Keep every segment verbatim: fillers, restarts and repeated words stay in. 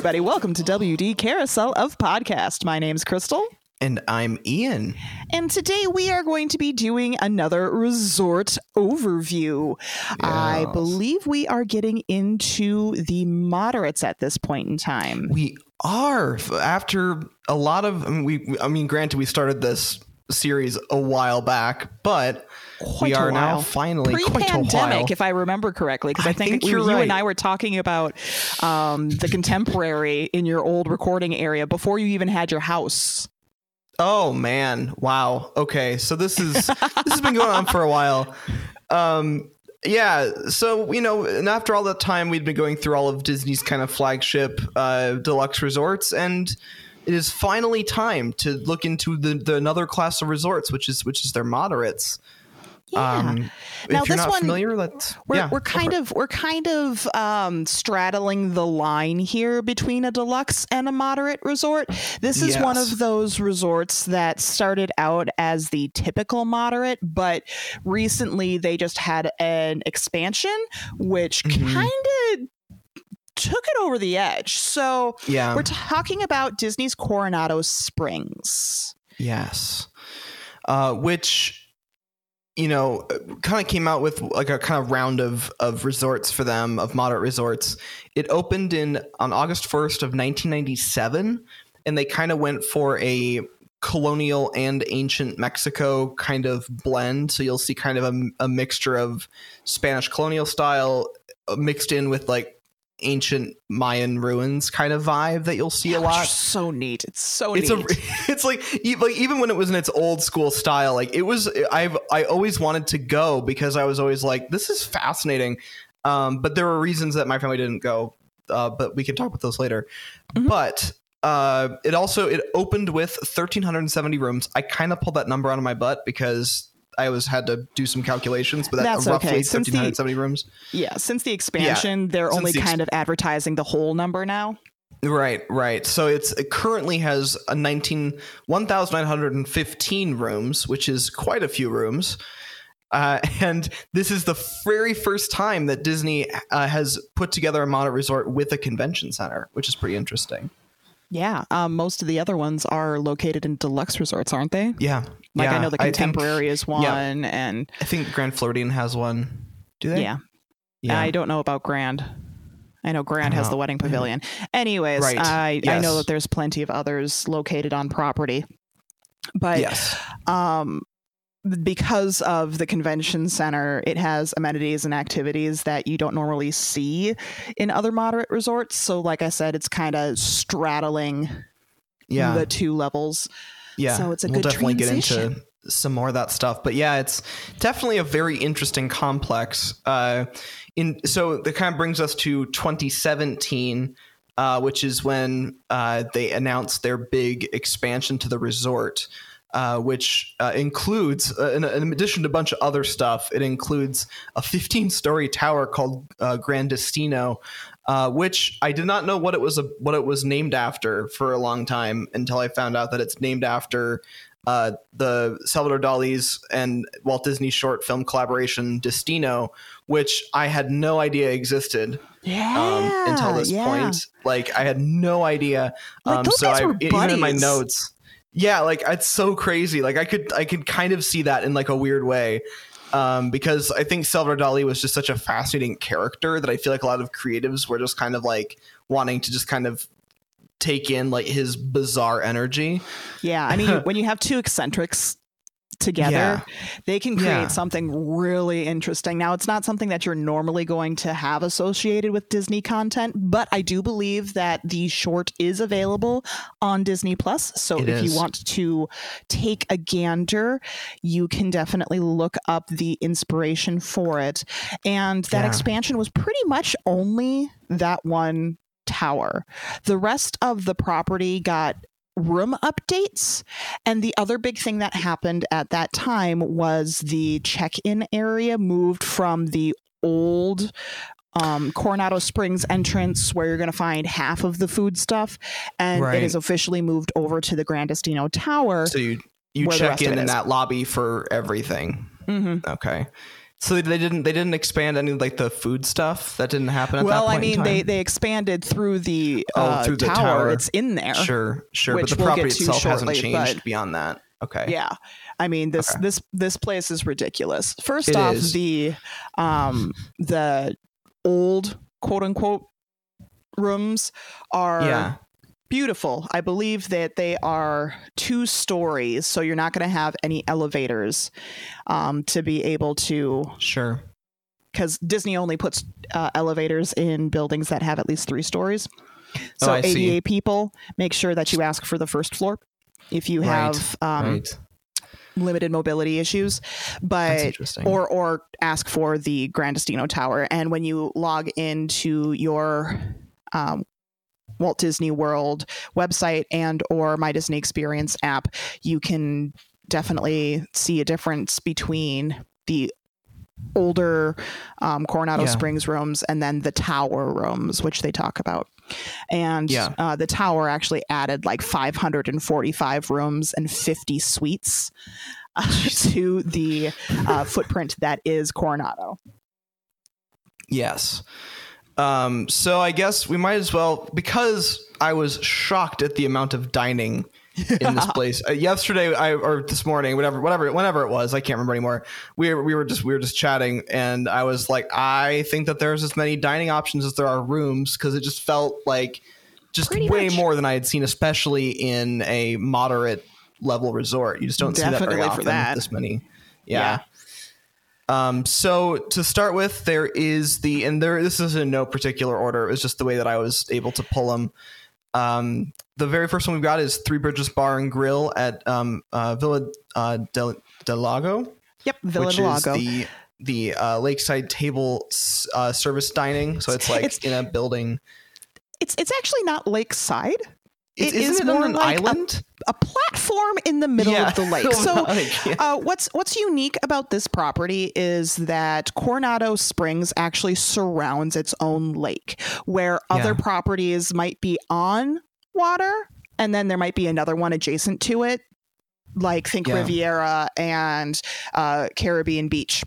everybody. Welcome to W D Carousel of Podcast. My name's Crystal. And I'm Ian. And today we are going to be doing another resort overview. Yes. I believe we are getting into the moderates at this point in time. We are. After a lot of, I mean, we, I mean granted, we started this series a while back, but quite we are now finally pre-pandemic, quite a while. If I remember correctly, because I, I think, think you, right. you and I were talking about um, the Contemporary in your old recording area before you even had your house. Oh man. Wow. Okay. So this is, this has been going on for a while. Um, yeah. So, you know, and after all that time, we'd been going through all of Disney's kind of flagship uh, deluxe resorts, and it is finally time to look into the, the another class of resorts, which is, which is their moderates. Yeah. Um, now if you're this not one, familiar, let's, we're, yeah, we're kind of, we're kind of um, straddling the line here between a deluxe and a moderate resort. This is yes. one of those resorts that started out as the typical moderate, but recently they just had an expansion, which mm-hmm. kind of took it over the edge. So yeah. we're talking about Disney's Coronado Springs. Yes. Uh, which... you know, kind of came out with like a kind of round of, of resorts for them, of moderate resorts. It opened in on August first of nineteen ninety-seven, and they kind of went for a colonial and ancient Mexico kind of blend. So you'll see kind of a, a mixture of Spanish colonial style mixed in with like ancient Mayan ruins kind of vibe that you'll see yeah, a lot. So neat. It's so it's neat. A, it's like, like even when it was in its old school style, like it was, I've, I always wanted to go because I was always like, this is fascinating. Um, but there were reasons that my family didn't go, uh, but we can talk about those later. Mm-hmm. But uh, it also, it opened with one thousand three hundred seventy rooms. I kind of pulled that number out of my butt because I always had to do some calculations, but that's, that's roughly okay. Since one thousand three hundred seventy the, rooms. Yeah. Since the expansion, yeah, they're only the kind ex- of advertising the whole number now. Right. Right. So it's, it currently has a nineteen, one thousand nine hundred fifteen rooms, which is quite a few rooms. Uh, and this is the very first time that Disney uh, has put together a moderate resort with a convention center, which is pretty interesting. Yeah. Um, most of the other ones are located in deluxe resorts, aren't they? Yeah. Like yeah, I know the Contemporary think, is one yeah. and I think Grand Floridian has one. Do they? Yeah. yeah. I don't know about Grand. I know Grand I know. has the Wedding Pavilion. Yeah. Anyways, right. I, yes. I know that there's plenty of others located on property, but yes. um, because of the convention center, it has amenities and activities that you don't normally see in other moderate resorts. So like I said, it's kind of straddling yeah. the two levels. Yeah, so it's a we'll good definitely transition. Get into some more of that stuff. But yeah, it's definitely a very interesting complex. Uh, in so that kind of brings us to twenty seventeen, uh, which is when uh, they announced their big expansion to the resort, uh, which uh, includes, uh, in, in addition to a bunch of other stuff, it includes a fifteen-story tower called uh, Grand Destino, Uh, which I did not know what it was a, what it was named after for a long time until I found out that it's named after uh, the Salvador Dali's and Walt Disney short film collaboration Destino, which I had no idea existed. Yeah, um, until this yeah. point, like I had no idea. Like, um, those so guys I were buddies. Even in my notes, yeah, like it's so crazy. Like I could I could kind of see that in like a weird way. Um, because I think Salvador Dali was just such a fascinating character that I feel like a lot of creatives were just kind of like wanting to just kind of take in like his bizarre energy. Yeah. I mean, when you have two eccentrics together, yeah. they can create yeah. something really interesting. Now, it's not something that you're normally going to have associated with Disney content, but I do believe that the short is available on Disney Plus. So it if is. you want to take a gander, you can definitely look up the inspiration for it. And that yeah. expansion was pretty much only that one tower. The rest of the property got room updates. And the other big thing that happened at that time was the check-in area moved from the old um, Coronado Springs entrance where you're going to find half of the food stuff. And right. it is officially moved over to the Grand Destino Tower. So you, you check in in that lobby for everything. Mm-hmm. Okay. So they didn't they didn't expand any like the food stuff that didn't happen at well, that point in time? Well, I mean, they, they expanded through the, oh, uh, through the tower. tower. It's in there. Sure, sure. But the we'll property itself shortly, hasn't changed but, beyond that. Okay. Yeah. I mean, this okay. this this place is ridiculous. First it off, is. the um the old quote unquote rooms are yeah. beautiful. I believe that they are two stories, so you're not going to have any elevators um, to be able to. Sure. Because Disney only puts uh, elevators in buildings that have at least three stories. So oh, A D A see. people, make sure that you ask for the first floor if you have right. Um, right. limited mobility issues, but or or ask for the Grand Destino Tower. And when you log into your um, Walt Disney World website and or My Disney Experience app, you can definitely see a difference between the older um, Coronado yeah. Springs rooms and then the tower rooms, which they talk about. And yeah. uh, the tower actually added like five hundred forty-five rooms and fifty suites uh, to the uh, footprint that is Coronado. Yes. Um, so I guess we might as well, because I was shocked at the amount of dining in this place uh, yesterday I, or this morning, whatever, whatever, whenever it was, I can't remember anymore. We we were just, we were just chatting and I was like, I think that there's as many dining options as there are rooms. Cause it just felt like just Pretty way much. more than I had seen, especially in a moderate level resort. You just don't Definitely see that very often, for that. this many. Yeah. yeah. Um, so to start with, there is the, and there, this is in no particular order. It was just the way that I was able to pull them. Um, the very first one we've got is Three Bridges Bar and Grill at um, uh, Villa uh, del, del Lago. Yep, Villa del Lago. Which is the, the uh, lakeside table uh, service dining. So it's like it's, in a building. It's it's actually not lakeside. It is more on an like island? A, a platform in the middle yeah. of the lake. So uh, what's what's unique about this property is that Coronado Springs actually surrounds its own lake, where yeah. other properties might be on water, and then there might be another one adjacent to it, like think yeah. Riviera and uh, Caribbean Beach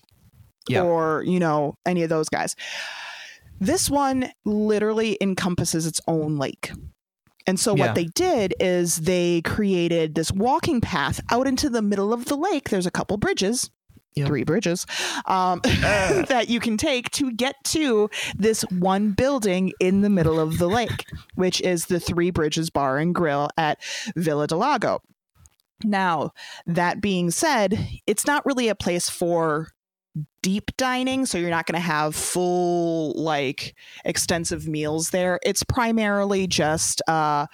yeah. or, you know, any of those guys. This one literally encompasses its own lake. And so what yeah. they did is they created this walking path out into the middle of the lake. There's a couple bridges, yep. three bridges, um, uh. that you can take to get to this one building in the middle of the lake, which is the Three Bridges Bar and Grill at Villa del Lago. Now, that being said, it's not really a place for deep dining, so you're not going to have full like extensive meals there. It's primarily just uh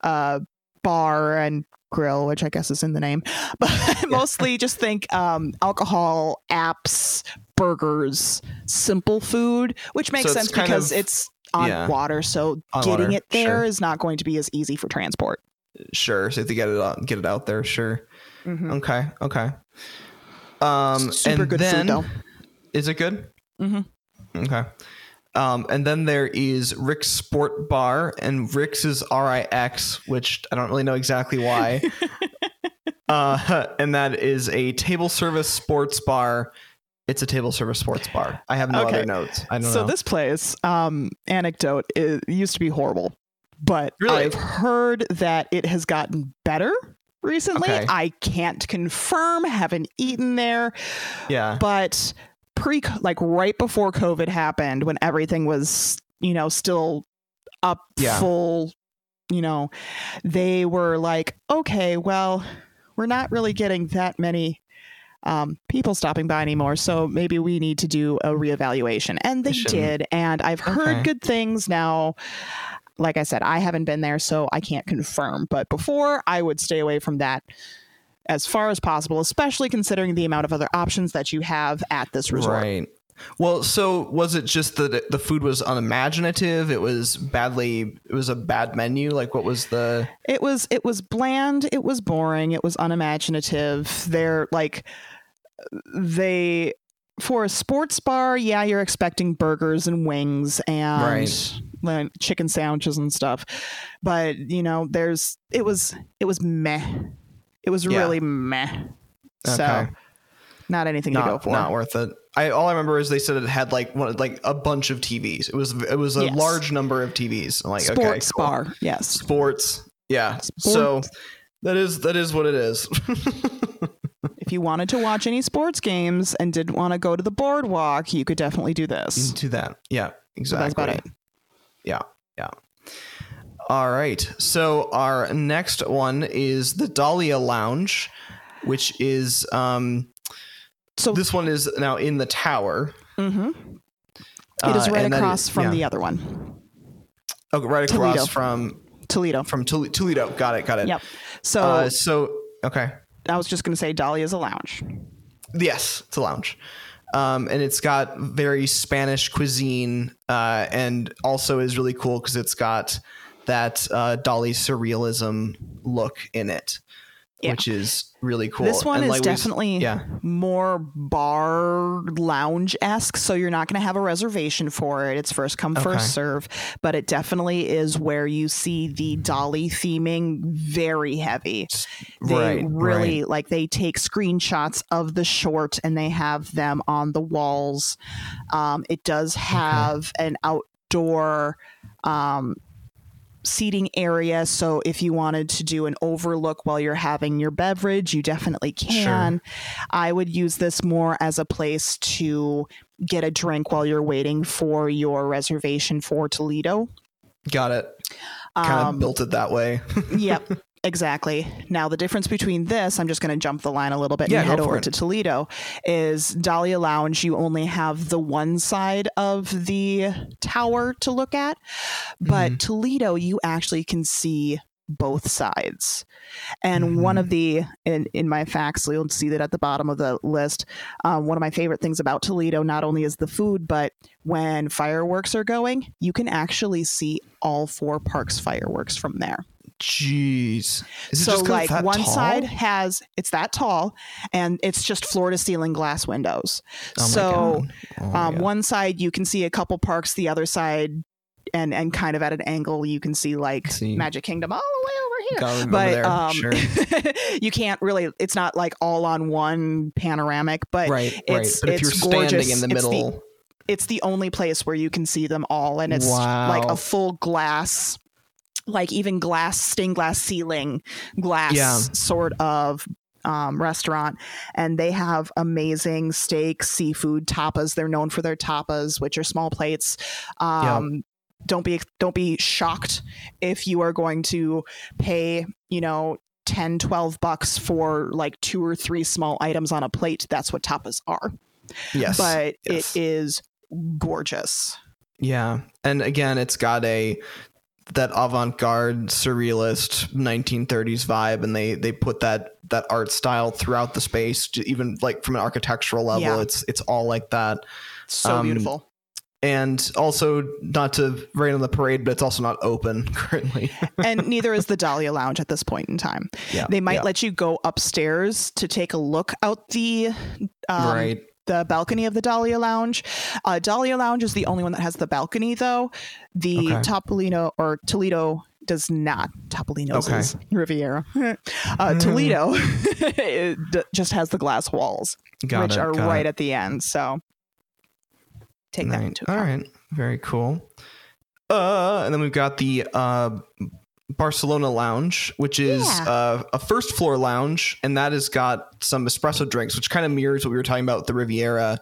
uh bar and grill, which I guess is in the name, but yeah. mostly just think um alcohol, apps, burgers, simple food, which makes so sense because of, it's on yeah, water, so on getting water, it there sure. is not going to be as easy for transport. Sure, so you have to get it out, get it out there. Sure. Mm-hmm. Okay. Okay. Um, Super and good then, food, though. Is it good? Mm-hmm. Okay. Um, and then there is Rick's Sport Bar, and Rick's is R I X, which I don't really know exactly why. uh, and that is a table service sports bar. It's a table service sports bar. I have no okay. other notes. I don't so know. So this place, um, anecdote, it used to be horrible, but really? I've heard that it has gotten better recently. Okay. I can't confirm, haven't eaten there. Yeah. But pre like right before COVID happened, when everything was, you know, still up yeah. full, you know, they were like, okay, well, we're not really getting that many um, people stopping by anymore. So maybe we need to do a reevaluation. And they did. And I've heard okay. good things now. Like I said, I haven't been there, so I can't confirm. But before, I would stay away from that as far as possible, especially considering the amount of other options that you have at this resort. Right. Well, so was it just that the food was unimaginative? It was badly. It was a bad menu. Like, what was the? It was. It was bland. It was boring. It was unimaginative. They're like, they for a sports bar. Yeah, you're expecting burgers and wings and. Right. Chicken sandwiches and stuff, but you know, there's it was it was meh. It was yeah. really meh. Okay. So not anything not, to go for. Not worth it. I all I remember is they said it had like one, like a bunch of T Vs. It was it was a yes. large number of T Vs. I'm like sports okay, cool. bar, yes, sports, yeah. Sports. So that is that is what it is. If you wanted to watch any sports games and didn't want to go to the boardwalk, you could definitely do this. Do that, yeah, exactly. So that's about it. Yeah, yeah. All right. So our next one is the Dahlia Lounge, which is um. So this one is now in the tower. Mm-hmm. It is right uh, across that, from yeah. the other one. Oh, right across Toledo. from Toledo. From Tol- Toledo. Got it. Got it. Yep. So, uh, so okay. I was just going to say Dahlia is a lounge. Yes, it's a lounge. Um, and it's got very Spanish cuisine uh, and also is really cool because it's got that uh, Dali surrealism look in it. Yeah. Which is really cool. This one and is like definitely we, yeah. more bar lounge-esque, so you're not going to have a reservation for it. It's first come, okay. first serve, but it definitely is where you see the Dali theming very heavy. They right, really, right. like, they take screenshots of the short, and they have them on the walls. Um, it does have okay. an outdoor... Um, seating area, so if you wanted to do an overlook while you're having your beverage, you definitely can. Sure. I would use this more as a place to get a drink while you're waiting for your reservation for Toledo. Got it. Kind um, of built it that way. Yep, exactly. Now the difference between this, I'm just going to jump the line a little bit yeah, and head over it. to Toledo, is Dahlia Lounge. You only have the one side of the tower to look at, but mm-hmm. Toledo, you actually can see both sides. And mm-hmm. one of the, in, in my facts, you'll see that at the bottom of the list, uh, one of my favorite things about Toledo, not only is the food, but when fireworks are going, you can actually see all four parks fireworks from there. Jeez. Is it so just like one tall? Side has it's that tall and it's just floor to ceiling glass windows. Oh so oh um, one side you can see a couple parks, the other side and and kind of at an angle you can see like see. Magic Kingdom all the way over here. But over um, sure. you can't really it's not like all on one panoramic, but right, it's right. But if it's you're standing gorgeous. In the middle. It's the, it's the only place where you can see them all and it's wow. like a full glass like even glass, stained glass ceiling, glass yeah. sort of um, restaurant. And they have amazing steak, seafood, tapas. They're known for their tapas, which are small plates. Um, yeah. Don't be don't be shocked if you are going to pay, you know, ten, twelve bucks for like two or three small items on a plate. That's what tapas are. Yes. But yes. it is gorgeous. Yeah. And again, it's got a... that avant-garde surrealist nineteen thirties vibe, and they they put that that art style throughout the space, even like from an architectural level. Yeah. It's it's all like that. So um, beautiful. And also, not to rain on the parade, but it's also not open currently. And neither is the Dahlia Lounge at this point in time. Yeah, they might yeah. let you go upstairs to take a look out the um, right. the balcony of the Dahlia Lounge. Uh, Dahlia Lounge is the only one that has the balcony, though. The okay. Topolino or Toledo does not. Topolino's okay. is Riviera. uh, mm. Toledo d- just has the glass walls, got which it, are right it. At the end. So take right. that into account. All right. Very cool. Uh, and then we've got the uh, Barcelona Lounge, which is yeah. uh, a first floor lounge, and that has got some espresso drinks, which kind of mirrors what we were talking about with the Riviera,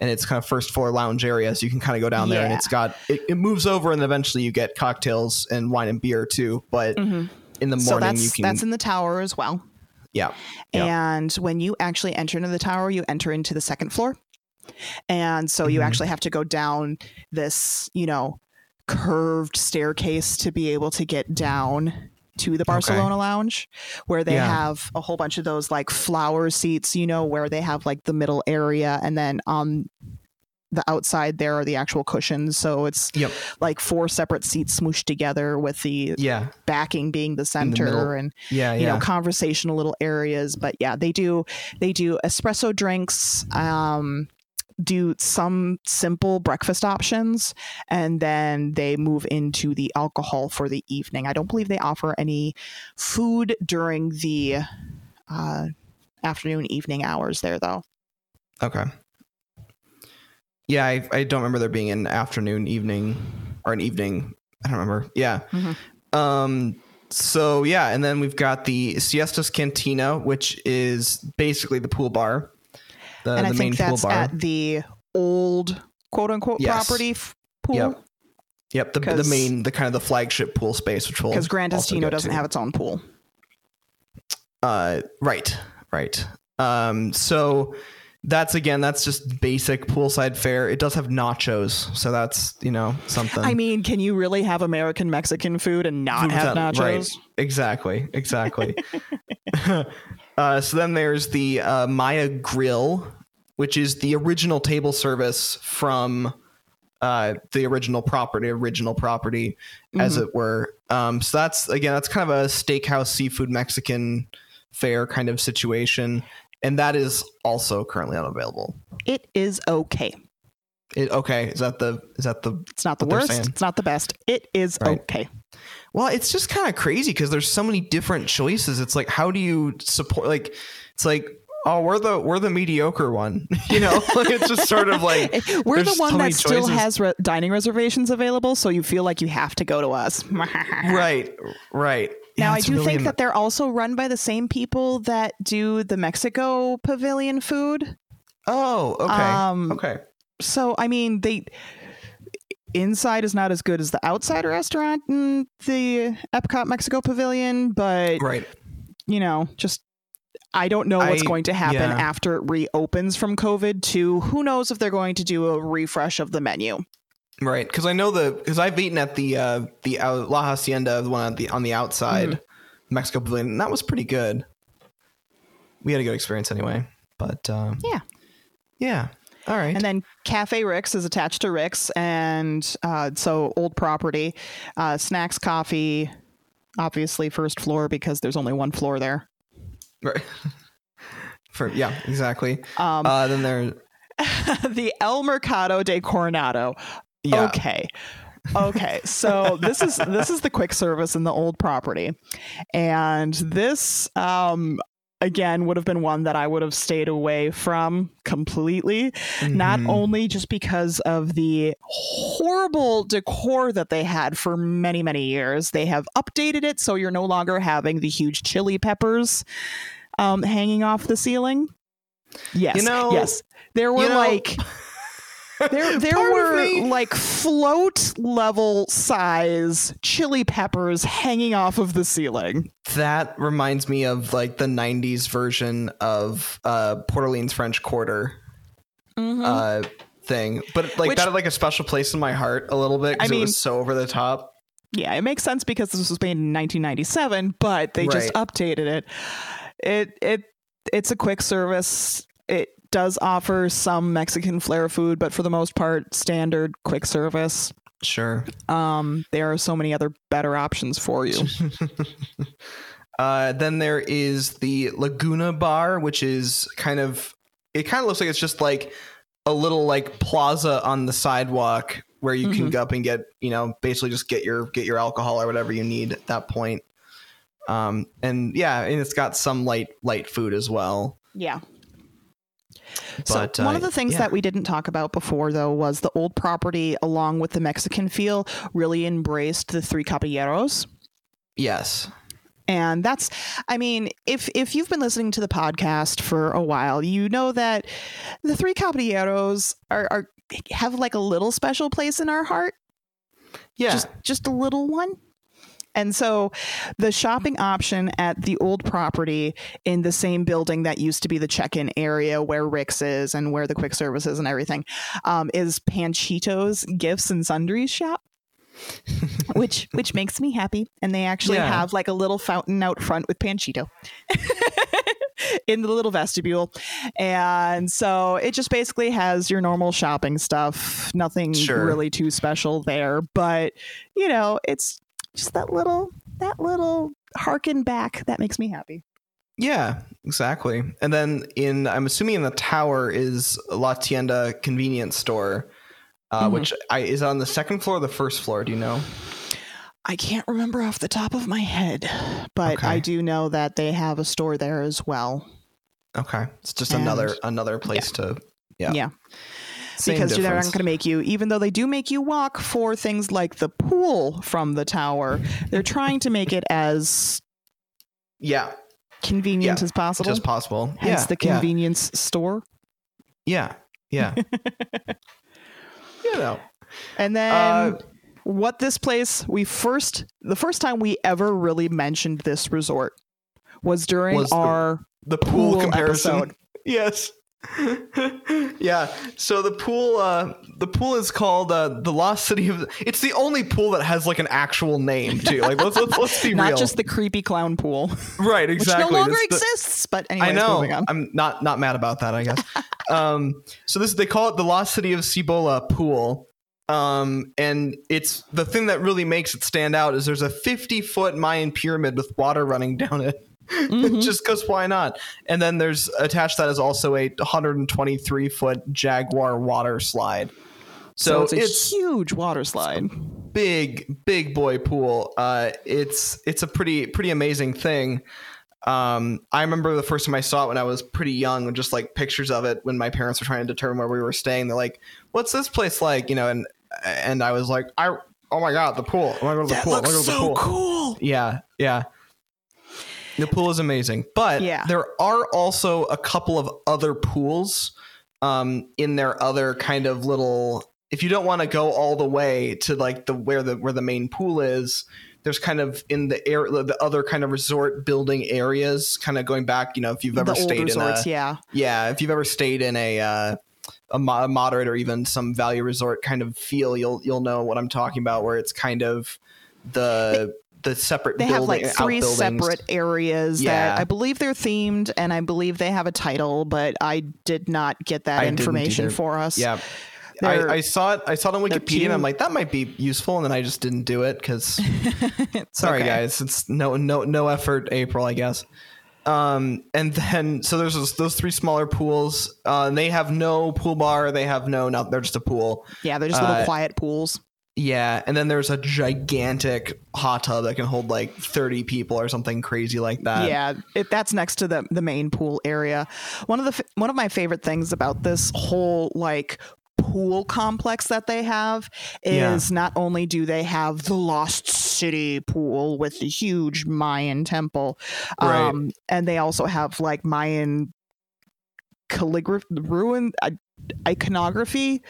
and it's kind of first floor lounge area, so you can kind of go down yeah. there, and it's got it, it moves over, and eventually you get cocktails and wine and beer too. But mm-hmm. in the morning, so that's, you can that's in the tower as well. Yeah, yeah, and when you actually enter into the tower, you enter into the second floor, and so you mm-hmm. actually have to go down this, you know. curved staircase to be able to get down to the Barcelona okay. Lounge, where they yeah. have a whole bunch of those like flower seats, you know, where they have like the middle area, and then on the outside there are the actual cushions, so it's yep. like four separate seats smooshed together with the yeah. backing being the center, the and yeah, you yeah. know, conversational little areas. But yeah, they do they do espresso drinks, um do some simple breakfast options, and then they move into the alcohol for the evening. I don't believe they offer any food during the uh, afternoon, evening hours there, though. Okay. Yeah, I, I don't remember there being an afternoon, evening, or an evening. I don't remember. Yeah. Mm-hmm. Um. So, yeah. And then we've got the Siestas Cantina, which is basically the pool bar. The, and I the think main that's pool bar. At the old, quote unquote, yes. property f- pool. Yep. Yep. The, the main, the kind of the flagship pool space, which will. Because Grand Destino doesn't to. have its own pool. Uh. Right. Right. Um. So. That's, again, that's just basic poolside fare. It does have nachos, so that's, you know, something. I mean, can you really have American Mexican food and not have nachos? Right. Exactly, exactly. uh, so then there's the uh, Maya Grill, which is the original table service from uh, the original property, original property, mm-hmm. as it were. Um, so that's, again, that's kind of a steakhouse, seafood, Mexican fare kind of situation. And that is also currently unavailable. It is okay. It okay. Is that the is that the It's not the worst. It's not the best. It is right. okay. Well, it's just kind of crazy because there's so many different choices. It's like, how do you support, like, it's like, oh, we're the we're the mediocre one. You know, like, it's just sort of like we're the one so that still choices. has re- dining reservations available, so you feel like you have to go to us. Right. Right. Now, yeah, I do really think that they're also run by the same people that do the Mexico pavilion food. Oh, okay. Um, okay. So, I mean, they inside is not as good as the outside restaurant in the Epcot Mexico pavilion, but, right. you know, just I don't know what's I, going to happen yeah. after it reopens from COVID to who knows if they're going to do a refresh of the menu. Right, because I know the because I've eaten at the uh, the uh, La Hacienda, the one on the on the outside mm-hmm. Mexico pavilion, and that was pretty good. We had a good experience anyway, but um, yeah, yeah, all right. And then Cafe Rick's is attached to Rick's, and uh, so old property, uh, snacks, coffee, obviously first floor because there's only one floor there. Right. For yeah, exactly. Um, uh, then there, the El Mercado de Coronado. Yeah. Okay. Okay. So this is this is the quick service in the old property. And this um again would have been one that I would have stayed away from completely, mm-hmm. not only just because of the horrible decor that they had for many, many years. They have updated it so you're no longer having the huge chili peppers um hanging off the ceiling. Yes. You know, yes. There were you know, like There there Part were like float level size chili peppers hanging off of the ceiling. That reminds me of like the nineties version of uh, Port Orleans French Quarter mm-hmm. uh, thing. But like Which, that had like a special place in my heart a little bit because it mean, was so over the top. Yeah, it makes sense because this was made in nineteen ninety-seven, but they right. just updated it. It it it's a quick service. It does offer some Mexican flair food, but for the most part, standard quick service. Sure. Um, there are so many other better options for you. uh, then there is the Laguna Bar, which is kind of, it kind of looks like it's just like a little like plaza on the sidewalk where you mm-hmm. can go up and get, you know, basically just get your, get your alcohol or whatever you need at that point. Um, and yeah, and it's got some light, light food as well. Yeah. But, so one uh, of the things yeah. that we didn't talk about before, though, was the old property, along with the Mexican feel, really embraced the Three Caballeros. Yes. And that's, I mean, if if you've been listening to the podcast for a while, you know that the Three Caballeros are, are have like a little special place in our heart. Yeah. Just, just a little one. And so the shopping option at the old property in the same building that used to be the check-in area where Rick's is and where the quick service is and everything um, is Panchito's Gifts and Sundries shop, which which makes me happy. And they actually yeah. have like a little fountain out front with Panchito in the little vestibule. And so it just basically has your normal shopping stuff. Nothing sure. really too special there. But, you know, it's. Just that little, that little harken back. That makes me happy. Yeah, exactly. And then in, I'm assuming in the tower is La Tienda convenience store, uh, mm-hmm. which I, is on the second floor or the first floor. Do you know? I can't remember off the top of my head, but okay. I do know that they have a store there as well. Okay. It's just and another, another place yeah. to, yeah. Yeah. Same because difference. They're not going to make you, even though they do make you walk for things like the pool from the tower, they're trying to make it as yeah convenient yeah. as possible. As possible. Hence yeah. the convenience yeah. store. Yeah. Yeah. You know. And then uh, what this place we first the first time we ever really mentioned this resort was during was our the, the pool, pool comparison. Episode. Yes. Yeah. So the pool, uh, the pool is called uh, the Lost City of. It's the only pool that has like an actual name too. Like let's let's, let's be not real. Not just the creepy clown pool. Right. Exactly. Which no longer it's exists. The, but anyways, I know. Moving on. I'm not not mad about that. I guess. um. So this they call it the Lost City of Cibola pool. Um, and it's the thing that really makes it stand out is there's a fifty foot Mayan pyramid with water running down it. Mm-hmm. Just because why not? And then there's attached that is also a one hundred twenty-three foot Jaguar water slide. So, so it's a it's, huge water slide, big big boy pool. Uh, it's it's a pretty pretty amazing thing. Um, I remember the first time I saw it when I was pretty young, just like pictures of it when my parents were trying to determine where we were staying. They're like, "What's this place like?" You know, and and I was like, "I oh my god, the pool! I want to go to the pool! I want to go to the pool!" That looks so cool. Yeah, yeah. The pool is amazing, but yeah. there are also a couple of other pools um, in their other kind of little. If you don't want to go all the way to like the where the where the main pool is, there's kind of in the air the other kind of resort building areas, kind of going back. You know, if you've ever the stayed old resorts, in a yeah yeah, if you've ever stayed in a uh, a, mo- a moderate or even some value resort kind of feel, you'll you'll know what I'm talking about, where it's kind of the. The separate they building, have like three separate areas yeah. that I believe they're themed and I believe they have a title, but I did not get that I information for us. Yeah, I, I saw it. I saw it on Wikipedia and I'm like, that might be useful. And then I just didn't do it because sorry, okay. guys, it's no, no, no effort. April, I guess. Um, and then so there's those, those three smaller pools. Uh, and they have no pool bar. They have no, no, they're just a pool. Yeah, they're just uh, little quiet pools. Yeah, and then there's a gigantic hot tub that can hold like thirty people or something crazy like that. Yeah, it, that's next to the the main pool area. One of the one of my favorite things about this whole like pool complex that they have is yeah. not only do they have the Lost City pool with the huge Mayan temple, right. um, and they also have like Mayan calligraphy, ruin uh, iconography.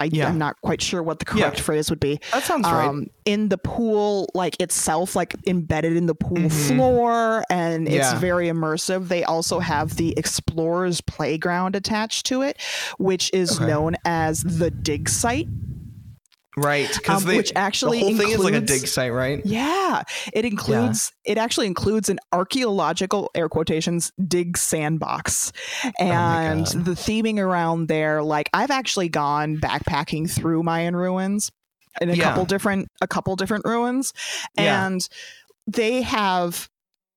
I, yeah. I'm not quite sure what the correct yeah. phrase would be. That sounds um, right. In the pool, like itself, like embedded in the pool mm-hmm. floor, and yeah. it's very immersive. They also have the Explorer's Playground attached to it, which is okay. known as the dig site. Right, because um, which actually the whole includes, thing is like a dig site, right? Yeah, it includes yeah. it actually includes an archaeological air quotations dig sandbox, and oh the theming around there. Like I've actually gone backpacking through Mayan ruins, in a yeah. couple different a couple different ruins, and yeah. they have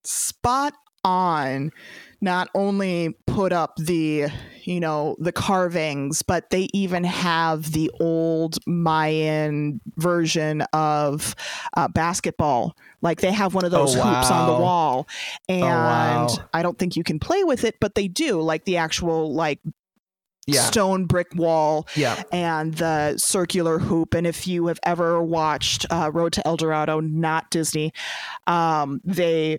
spot on. Not only put up the, you know, the carvings, but they even have the old Mayan version of uh, basketball. Like they have one of those oh, wow. hoops on the wall, and oh, wow. I don't think you can play with it, but they do. Like the actual like yeah. stone brick wall, yeah. and the circular hoop. And if you have ever watched uh, Road to El Dorado, not Disney, um, they.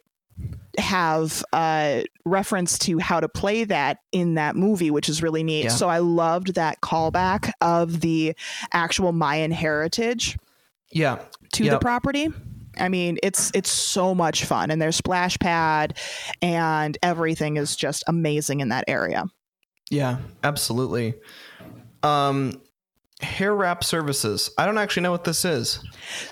have uh reference to how to play that in that movie, which is really neat. Yeah. So I loved that callback of the actual Mayan heritage yeah to yep. the property. I mean, it's it's so much fun, and their splash pad and everything is just amazing in that area. Yeah, absolutely. Um hair wrap services. I don't actually know what this is.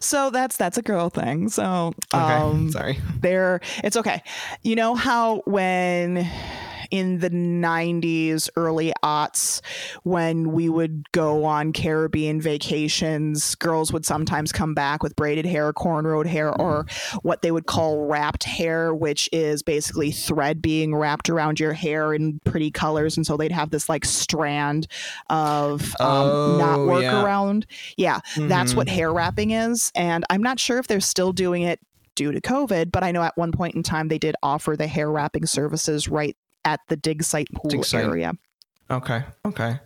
So that's that's a girl thing. So um okay. sorry. There it's okay. You know how when in the nineties, early aughts, when we would go on Caribbean vacations, girls would sometimes come back with braided hair, cornrowed hair, or what they would call wrapped hair, which is basically thread being wrapped around your hair in pretty colors. And so they'd have this like strand of um, oh, not work yeah. around. Yeah, mm-hmm. that's what hair wrapping is. And I'm not sure if they're still doing it due to COVID, but I know at one point in time they did offer the hair wrapping services right at the dig site pool dig site. area. Okay. Okay.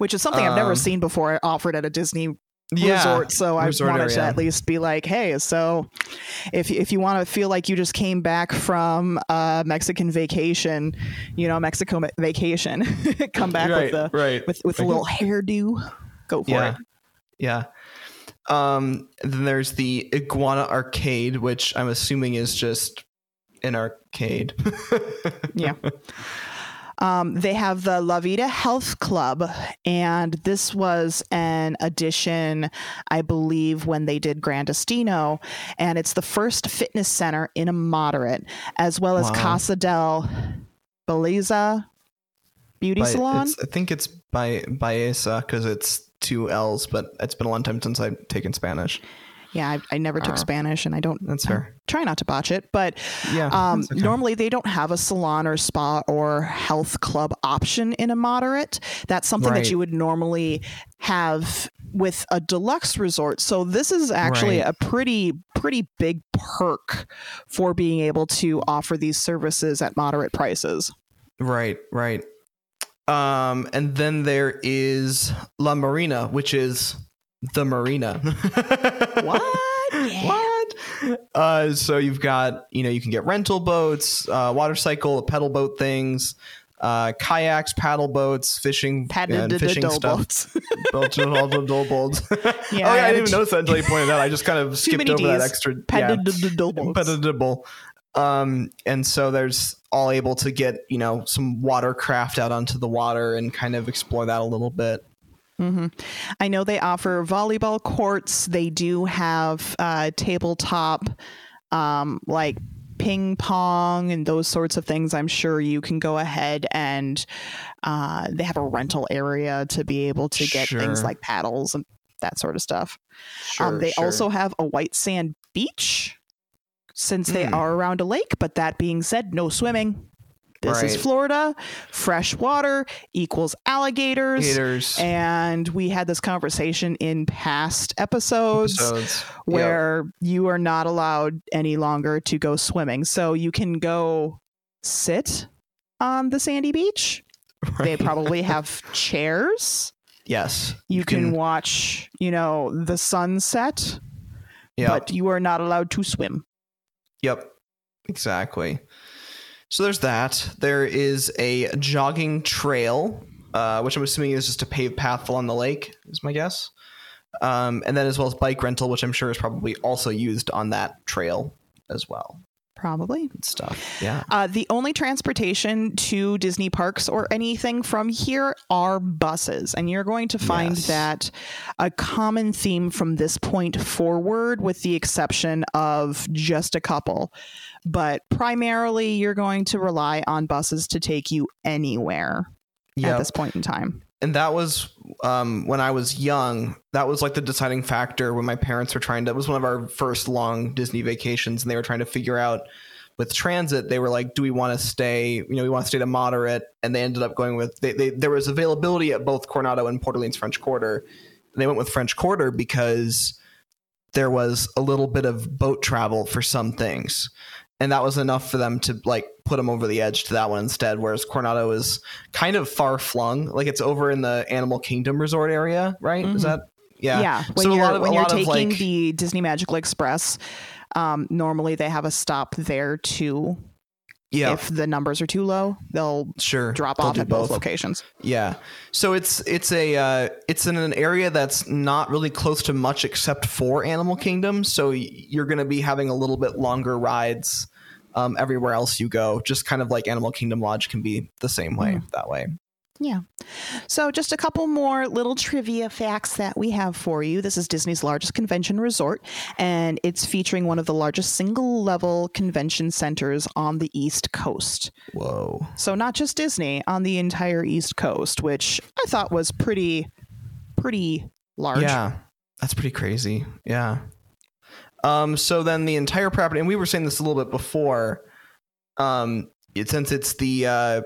which is something um, I've never seen before offered at a Disney yeah, resort. So I resort wanted area. to at least be like, hey, so if if you want to feel like you just came back from a Mexican vacation, you know, Mexico vacation, come back right, with the right. with, with a little hairdo. Go for yeah. it. Yeah. Um, then there's the Iguana Arcade, which I'm assuming is just an arcade. yeah. Um, they have the La Vida Health Club, and this was an addition, I believe, when they did Grand Destino, and it's the first fitness center in a moderate, as well as wow. Casa del Belleza Beauty by, Salon. I think it's by Belleza because it's two L's, but it's been a long time since I've taken Spanish. Yeah, I, I never took uh, Spanish, and I don't. That's fair. I try not to botch it, but yeah, um, okay. Normally they don't have a salon or spa or health club option in a moderate. That's something right. that you would normally have with a deluxe resort. So this is actually right. a pretty, pretty big perk for being able to offer these services at moderate prices. Right, right. Um, and then there is La Marina, which is the Marina. what? Yeah. What? Uh, so you've got, you know, you can get rental boats, uh, water cycle, pedal boat things, uh, kayaks, paddle boats, fishing, and fishing stuff. Paddle boats. Oh yeah, I didn't even notice that until you pointed out. I just kind of skipped over that extra. Paddle Um, and so there's all able to get, you know, some watercraft out onto the water and kind of explore that a little bit. Mm-hmm. I know they offer volleyball courts. They do have uh tabletop, um, like ping pong and those sorts of things. I'm sure you can go ahead and, uh, they have a rental area to be able to get sure. things like paddles and that sort of stuff. Sure, um, they sure. also have a white sand beach, since they mm. are around a lake, but that being said, no swimming. This right. is Florida. Fresh water equals alligators. Gators. And we had this conversation in past episodes, episodes. where yep. you are not allowed any longer to go swimming. So you can go sit on the sandy beach. Right. They probably have chairs. Yes. You, you can, can watch, you know, the sunset, yep. but you are not allowed to swim. Yep, exactly. So there's that. There is a jogging trail, uh, which I'm assuming is just a paved path along the lake, is my guess. Um, and then as well as bike rental, which I'm sure is probably also used on that trail as well. Probably. Good stuff. Yeah. Uh, the only transportation to Disney parks or anything from here are buses. And you're going to find yes. that a common theme from this point forward, with the exception of just a couple. But primarily, you're going to rely on buses to take you anywhere yep. at this point in time. And that was um, when I was young. That was like the deciding factor when my parents were trying to. It was one of our first long Disney vacations, and they were trying to figure out with transit. They were like, "Do we want to stay? You know, we want to stay to moderate." And they ended up going with. They, they there was availability at both Coronado and Port Orleans French Quarter, and they went with French Quarter because there was a little bit of boat travel for some things. And that was enough for them to like put them over the edge to that one instead. Whereas Coronado is kind of far flung. Like it's over in the Animal Kingdom resort area, right? Mm-hmm. Is that? Yeah. Yeah. When so you're, a lot of, when a you're lot taking of, like, the Disney Magical Express, um, normally they have a stop there too. Yeah. If the numbers are too low, they'll sure. drop they'll off at both. both locations. Yeah. So it's it's a uh, it's in an area that's not really close to much except for Animal Kingdom. So you're going to be having a little bit longer rides um, everywhere else you go. Just kind of like Animal Kingdom Lodge can be the same way mm. that way. Yeah. So just a couple more little trivia facts that we have for you. This is Disney's largest convention resort, and it's featuring one of the largest single level convention centers on the East Coast. Whoa. So not just Disney, on the entire East Coast, which I thought was pretty, pretty large. Yeah. That's pretty crazy. Yeah. Um, so then the entire property, and we were saying this a little bit before, um, it, since it's the, uh,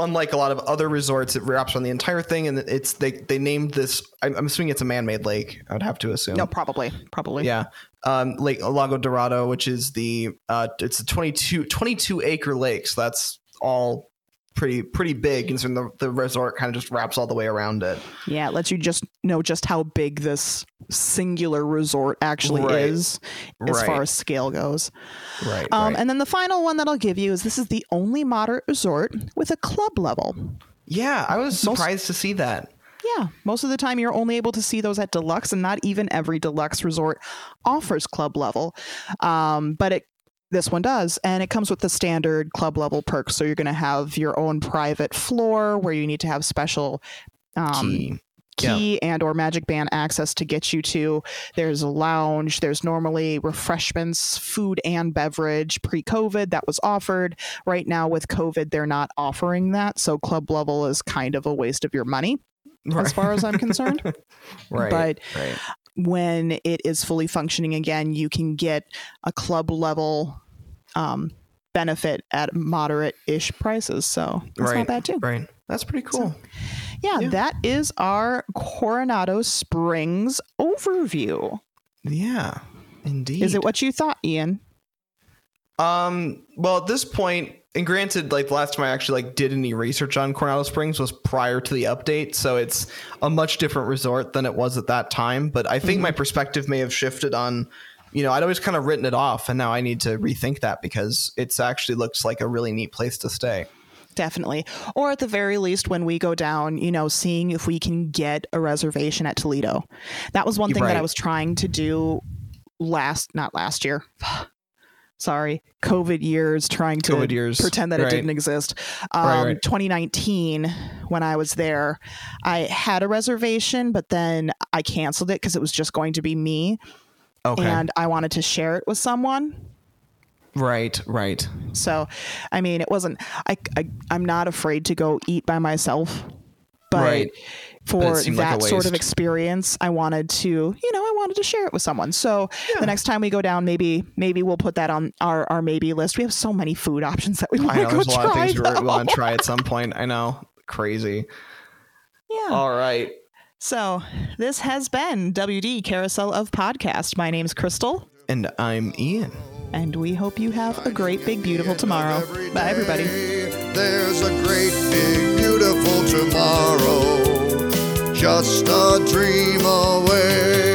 unlike a lot of other resorts, it wraps on the entire thing, and it's they they named this. I'm, I'm assuming it's a man-made lake. I would have to assume. No, probably, probably. Yeah, um, Lake Lago Dorado, which is the uh, it's a twenty-two acre lake. So that's all pretty pretty big, and so the, the resort kind of just wraps all the way around it. Yeah, it lets you just know just how big this singular resort actually right. is as right. far as scale goes. Right, um, right. And then the final one that I'll give you is this is the only moderate resort with a club level. Yeah, I was surprised Most- to see that. Yeah, most of the time you're only able to see those at deluxe, and not even every deluxe resort offers club level. Um, but it this one does, and it comes with the standard club level perks. So you're going to have your own private floor where you need to have special um, key, key yeah. and or magic band access to get you to. There's a lounge. There's normally refreshments, food and beverage. Pre-COVID, that was offered. Right now with COVID, they're not offering that. So club level is kind of a waste of your money. Right. As far as I'm concerned. right. But right. when it is fully functioning again, you can get a club level um, benefit at moderate-ish prices. So it's right. not bad too. Right. That's pretty cool. So, yeah, yeah, that is our Coronado Springs overview. Yeah, indeed. Is it what you thought, Ian? Um. Well, at this point, and granted, like the last time I actually like did any research on Coronado Springs was prior to the update. So it's a much different resort than it was at that time. But I think mm-hmm. my perspective may have shifted on, you know, I'd always kind of written it off. And now I need to rethink that because it's actually looks like a really neat place to stay. Definitely. Or at the very least, when we go down, you know, seeing if we can get a reservation at Toledo. That was one thing right. that I was trying to do last, not last year. Sorry, COVID years, trying to COVID years. pretend that right. it didn't exist. Um, right, right. twenty nineteen, when I was there, I had a reservation, but then I canceled it because it was just going to be me. Okay. And I wanted to share it with someone. Right, right. So, I mean, it wasn't, I, I, I'm not afraid to go eat by myself. But right. for but that like sort of experience, I wanted to, you know, I wanted to share it with someone. So yeah. the next time we go down, maybe maybe we'll put that on our, our maybe list. We have so many food options that we want to go try. I know, there's a lot of things though. we want to try at some point. I know. Crazy. Yeah. All right. So this has been W D Carousel of Podcast. My name's Crystal. And I'm Ian. And we hope you have a great, big, beautiful tomorrow. Every Bye, everybody. There's a great, big, beautiful tomorrow. Just a dream away.